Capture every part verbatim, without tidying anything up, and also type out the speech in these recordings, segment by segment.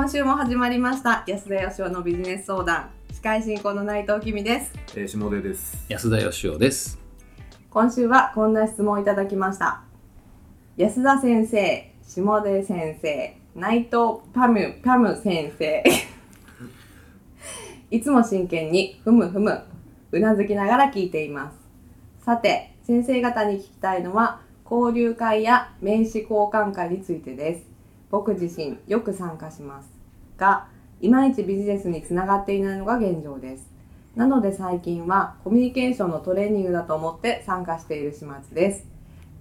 今週も始まりました安田義生のビジネス相談。司会進行の内藤紀美です、えー、下出です。安田義生です。今週はこんな質問をいただきました。安田先生、下出先生、内藤パムパム先生いつも真剣にふむふむうなずきながら聞いています。さて、先生方に聞きたいのは交流会や名刺交換会についてです。僕自身よく参加しますが、いまいちビジネスにつながっていないのが現状です。なので最近はコミュニケーションのトレーニングだと思って参加している始末です。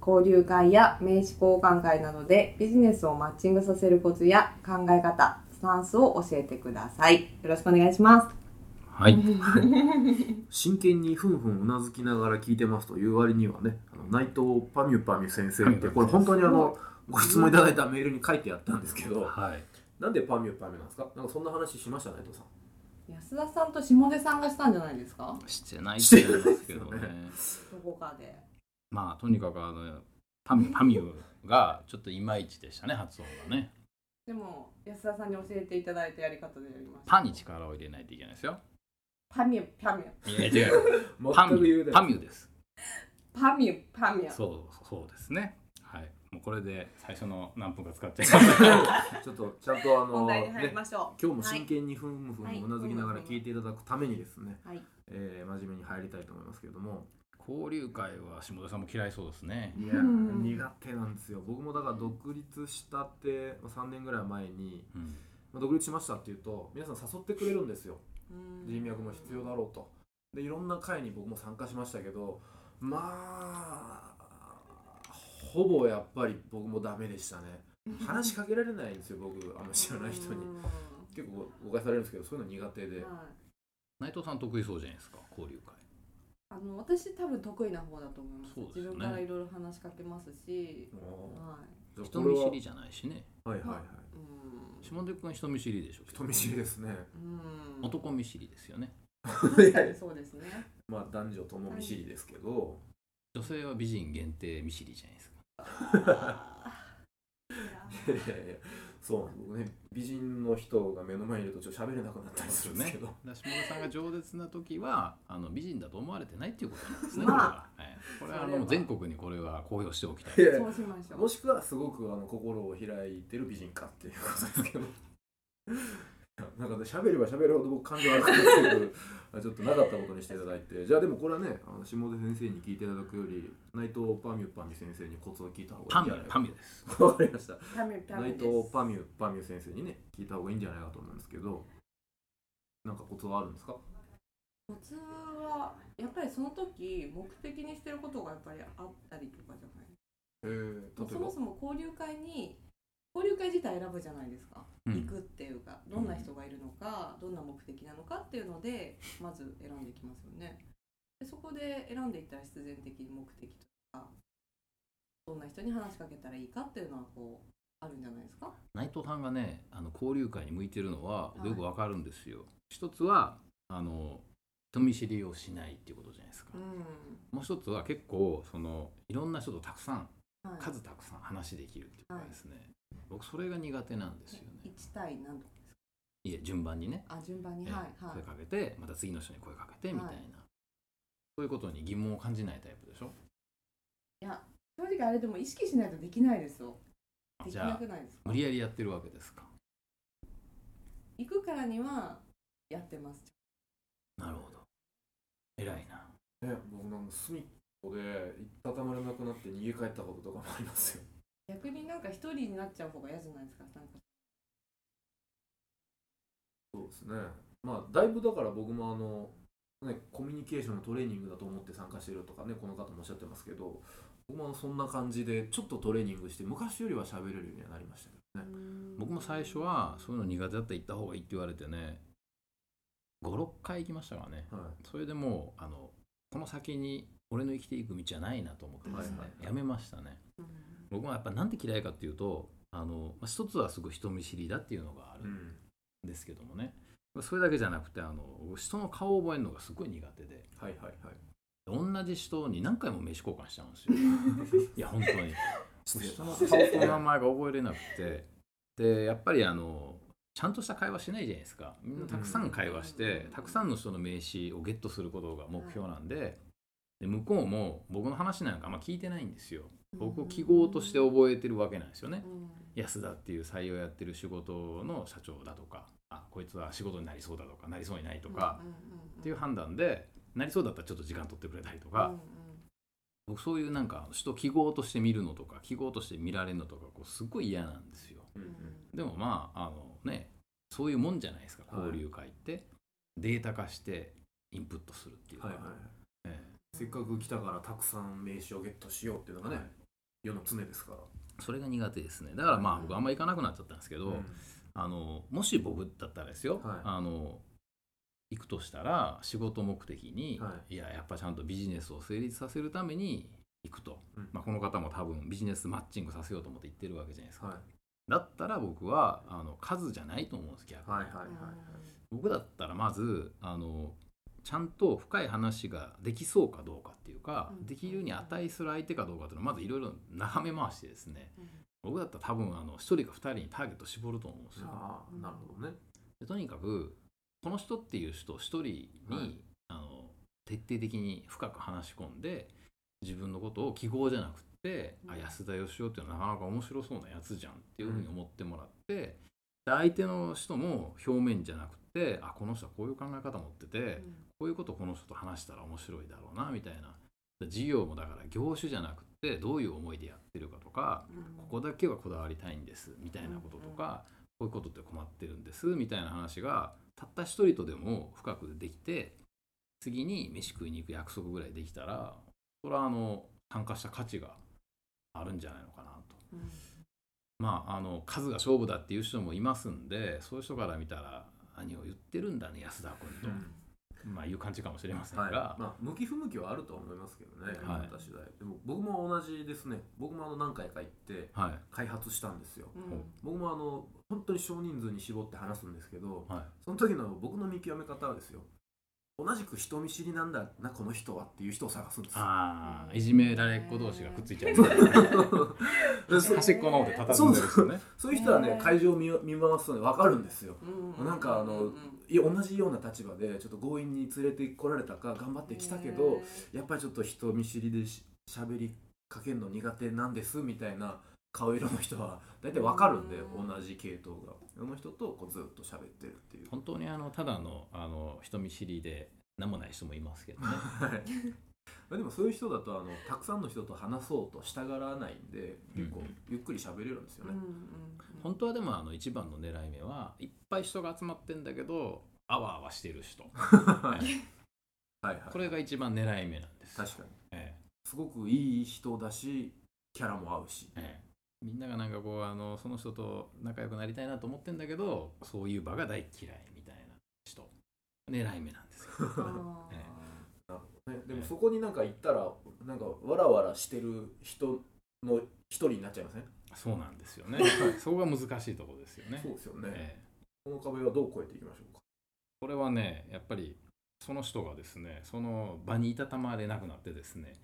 交流会や名刺交換会などでビジネスをマッチングさせるコツや考え方、スタンスを教えてください。よろしくお願いします。はい、真剣にふんふんうなずきながら聞いてますという割にはね、あの内藤パミュパミュ先生ってこれ本当にあのご質問いただいたメールに書いてあったんですけど、はい、なんでパミュパミュなんですか？なんかそんな話しました内藤さん。安田さんと下出さんがしたんじゃないですか？してないと思うんですけどね。どこかで。まあとにかくあのパミュパミュがちょっといまいちでしたね、発音がね。でも安田さんに教えていただいたやり方でやりました。パに力を入れないといけないですよ。パミュパミュ。いや違う。パミュパミュです。パミュパミュ。そうそうですね。はい。もうこれで最初の何分か使っちゃいます。ちょっとちゃんとあの本題に入りましょう、ね。今日も真剣にふんふんうなずきながら聞いていただくためにですね、はい、えー、真面目に入りたいと思いますけれども。交流会は下出さんも嫌いそうですね。いや苦手なんですよ。僕もだから独立したってさんねんぐらい前に、うん、まあ、独立しましたっていうと皆さん誘ってくれるんですよ。人脈も必要だろうと。でいろんな会に僕も参加しましたけど、まあほぼやっぱり僕もダメでしたね。話しかけられないんですよ、僕あの知らない人に。結構誤解されるんですけど、そういうの苦手で、はい、内藤さん得意そうじゃないですか、交流会。あの私多分得意な方だと思います。そうですね、自分からいろいろ話しかけますし、はい、人見知りじゃないしね。はいはいはい、うん、下出くん人見知りでしょ。人見知りですね、うん、男見知りですよね。確かにそうですねまあ男女とも見知りですけど、はい、女性は美人限定見知りじゃないですかいやいやいや、そうね、美人の人が目の前にいるとちょっと喋れなくなったりするんですけど、下出さんが饒舌な時はあの美人だと思われてないっていうことなんですね、まあ、これは、はい、これはあの全国にこれは公表しておきたい。そうしましょう。もしくはすごくあの心を開いてる美人かっていうことですけどなんかね、喋れば喋るほど僕感情悪くなってくるちょっとなかったことにしていただいて、じゃあでもこれはね、あの下出先生に聞いていただくより内藤パミュパミュ先生にコツを聞いた方がいいんじゃないか。パミュパミュです。わかりました。パミュパミュです。内藤パミュパミュ先生にね聞いた方がいいんじゃないかと思うんですけど、なんかコツはあるんですか？コツはやっぱりその時目的にしてることがやっぱりあったりとかじゃない。へー、例えばそもそも交流会に交流会自体選ぶじゃないですか、うん、行くっていうか、どんな人がいるのか、うん、どんな目的なのかっていうのでまず選んでいきますよね。でそこで選んでいったら必然的に目的とかどんな人に話しかけたらいいかっていうのはこうあるんじゃないですか。内藤さんがね、あの交流会に向いてるのはよくわかるんですよ、はい、一つはあの人見知りをしないっていうことじゃないですか、うん、もう一つは結構そのいろんな人とたくさん、はい、数たくさん話できるっていうことですね、はい。僕それが苦手なんですよね。いち対何とかですか？いや順番にね。あ、順番に、えー、はいはい。声かけてまた次の人に声かけてみたいな、はい、そういうことに疑問を感じないタイプでしょ？いや正直あれでも意識しないとできないですよ。できなくないですか？無理やりやってるわけですか？行くからにはやってます。なるほど。偉いな。え、僕なんか隅っこでいたたまれなくなって逃げ帰ったこととかもありますよ。逆になんか一人になっちゃう方が嫌じゃないですか、なんか。そうですね。まあだいぶだから僕もあの、ね、コミュニケーションのトレーニングだと思って参加してるとかね、この方もおっしゃってますけど、僕もそんな感じでちょっとトレーニングして昔よりは喋れるようにはなりましたけどね。僕も最初はそういうの苦手だったら行った方がいいって言われてね、ごろっかい行きましたからね、はい、それでもうあのこの先に俺の生きていく道はないなと思ってですね、はいはいはい、やめましたね。僕はやっぱなんで嫌いかっていうと、あの一つはすごい人見知りだっていうのがあるんですけどもね、うん、それだけじゃなくてあの人の顔を覚えるのがすごい苦手で、はいはいはい、同じ人に何回も名刺交換しちゃうんですよいや本当に人の顔と名前が覚えれなくてでやっぱりあのちゃんとした会話しないじゃないですか。みんなたくさん会話して、うん、たくさんの人の名刺をゲットすることが目標なんで、で向こうも僕の話なんかあんま聞いてないんですよ。僕を記号として覚えてるわけなんですよね、うん、安田っていう採用やってる仕事の社長だとか、あ、こいつは仕事になりそうだとかなりそうにないとか、うんうんうん、っていう判断でなりそうだったらちょっと時間取ってくれたりとか、うんうん、僕そういうなんか人を記号として見るのとか記号として見られるのとかこうすごい嫌なんですよ、うんうん、でもまああのねそういうもんじゃないですか交流会って、はい、データ化してインプットするっていうか、はいはいえー、せっかく来たからたくさん名刺をゲットしようっていうのがね、はい、世の常ですからそれが苦手ですね。だからまあ、うん、僕あんま行かなくなっちゃったんですけど、うん、あのもし僕だったらですよ、はい、あの行くとしたら仕事目的に、はい、いややっぱちゃんとビジネスを成立させるために行くと、うんまあ、この方も多分ビジネスマッチングさせようと思って行ってるわけじゃないですか、はいだったら僕はあの数じゃないと思うんです逆に、はいはいはいはい、僕だったらまずあのちゃんと深い話ができそうかどうかっていうか、うん、できるに値する相手かどうかっていうのをまずいろいろ眺め回してですね、うん、僕だったら多分あのひとりかふたりにターゲット絞ると思うんですよ。あー、なるほどね。でとにかくこの人っていう人ひとりに、はい、あの徹底的に深く話し込んで自分のことを記号じゃなくてであ安田義雄っていうのはなかなか面白そうなやつじゃんっていうふうに思ってもらって、うん、で相手の人も表面じゃなくてあこの人はこういう考え方持ってて、うん、こういうことをこの人と話したら面白いだろうなみたいな事業もだから業種じゃなくてどういう思いでやってるかとか、うん、ここだけはこだわりたいんですみたいなこととか、うん、こういうことって困ってるんですみたいな話がたった一人とでも深くできて次に飯食いに行く約束ぐらいできたらそれはあの参加した価値があるんじゃないのかなと、うん、まああの数が勝負だっていう人もいますんでそういう人から見たら何を言ってるんだね安田君と、うん、まあいう感じかもしれませんが、はいまあ、向き不向きはあると思いますけどね、はい、私でも僕も同じですね。僕もあの何回か行って開発したんですよ、はい、僕もあの本当に少人数に絞って話すんですけど、はい、その時の僕の見極め方はですよ同じく人見知りなんだなこの人はっていう人を探すんですよ。ああ、いじめられっ子同士がくっついちゃうみたいな端っこの方で佇んでるんですよね。そういう人はね会場を見回すとね分かるんですよ、うん、なんかあの、うん、いや同じような立場でちょっと強引に連れてこられたか頑張ってきたけどやっぱりちょっと人見知りでしゃべりかけるの苦手なんですみたいな顔色の人は大体分かるんで、うん、同じ系統がその人とこうずっと喋ってるっていう本当にあのただ の, あの人見知りで何もない人もいますけどねでもそういう人だとあのたくさんの人と話そうとしたがらないんで結構ゆっくり喋れるんですよね、うんうんうんうん、本当はでもあの一番の狙い目はいっぱい人が集まってんだけどあわあわしてる人はいはい、はい、これが一番狙い目なんです。確かに、ええ、すごくいい人だしキャラも合うし、ええみんながなんかこうあのその人と仲良くなりたいなと思ってんだけどそういう場が大嫌いみたいな人狙い目なんですよ、ええなるほどね、でもそこになんか行ったらなんかわらわらしてる人の一人になっちゃいません？そうなんですよね、はい、そこが難しいところですよね。そうですよね、ええ、この壁はどう越えていきましょうか。これはねやっぱりその人がですねその場にいたたまれなくなってですね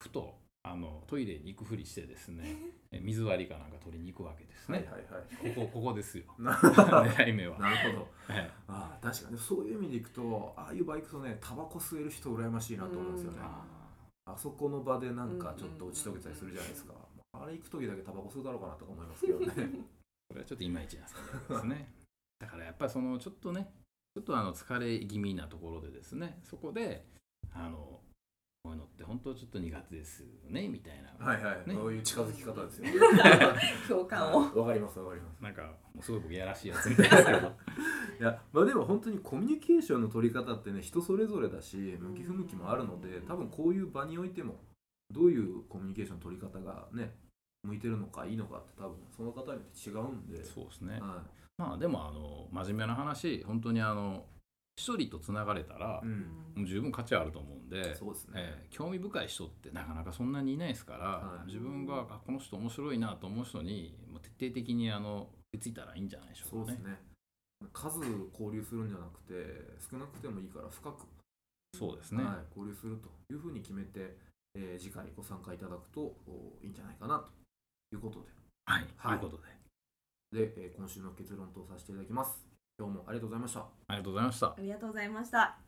ふとあのトイレに行くふりしてですね水割りかなんか取りに行くわけですね、はいはいはい、ここ、ここですよ狙い目はなるほど、はい、ああ確かにそういう意味でいくとああいう場合行くとねタバコ吸える人羨ましいなと思うんですよね。 あ, あそこの場でなんかちょっと打ち解けたりするじゃないですか。あれ行く時だけタバコ吸うだろうかなとか思いますけどねこれはちょっといまいちなそうですねだからやっぱりそのちょっとねちょっとあの疲れ気味なところでですねそこであのこういうのって本当ちょっと苦手ですよねみたいな、はいはいね、そういう近づき方ですよね共感をわかりますわかります。なんかもうすごい僕やらしいやつみたいですけどいや、まあ、でも本当にコミュニケーションの取り方ってね人それぞれだし向き不向きもあるので多分こういう場においてもどういうコミュニケーションの取り方がね向いてるのかいいのかって多分その方によって違うんで。そうですね、はい、まあでもあの真面目な話本当にあの一人とつながれたら、うん、もう十分価値あると思うんで、そうですね、えー、興味深い人ってなかなかそんなにいないですから、はい、自分があこの人面白いなと思う人にもう徹底的にあのくっついたらいいんじゃないでしょうかね。そうですね、数交流するんじゃなくて少なくてもいいから深くそうですね、はい、交流するというふうに決めて、えー、次回ご参加いただくといいんじゃないかなということで、はい、はい、ということでで、えー、今週の結論とさせていただきます。今日もありがとうございました。ありがとうございました。ありがとうございました。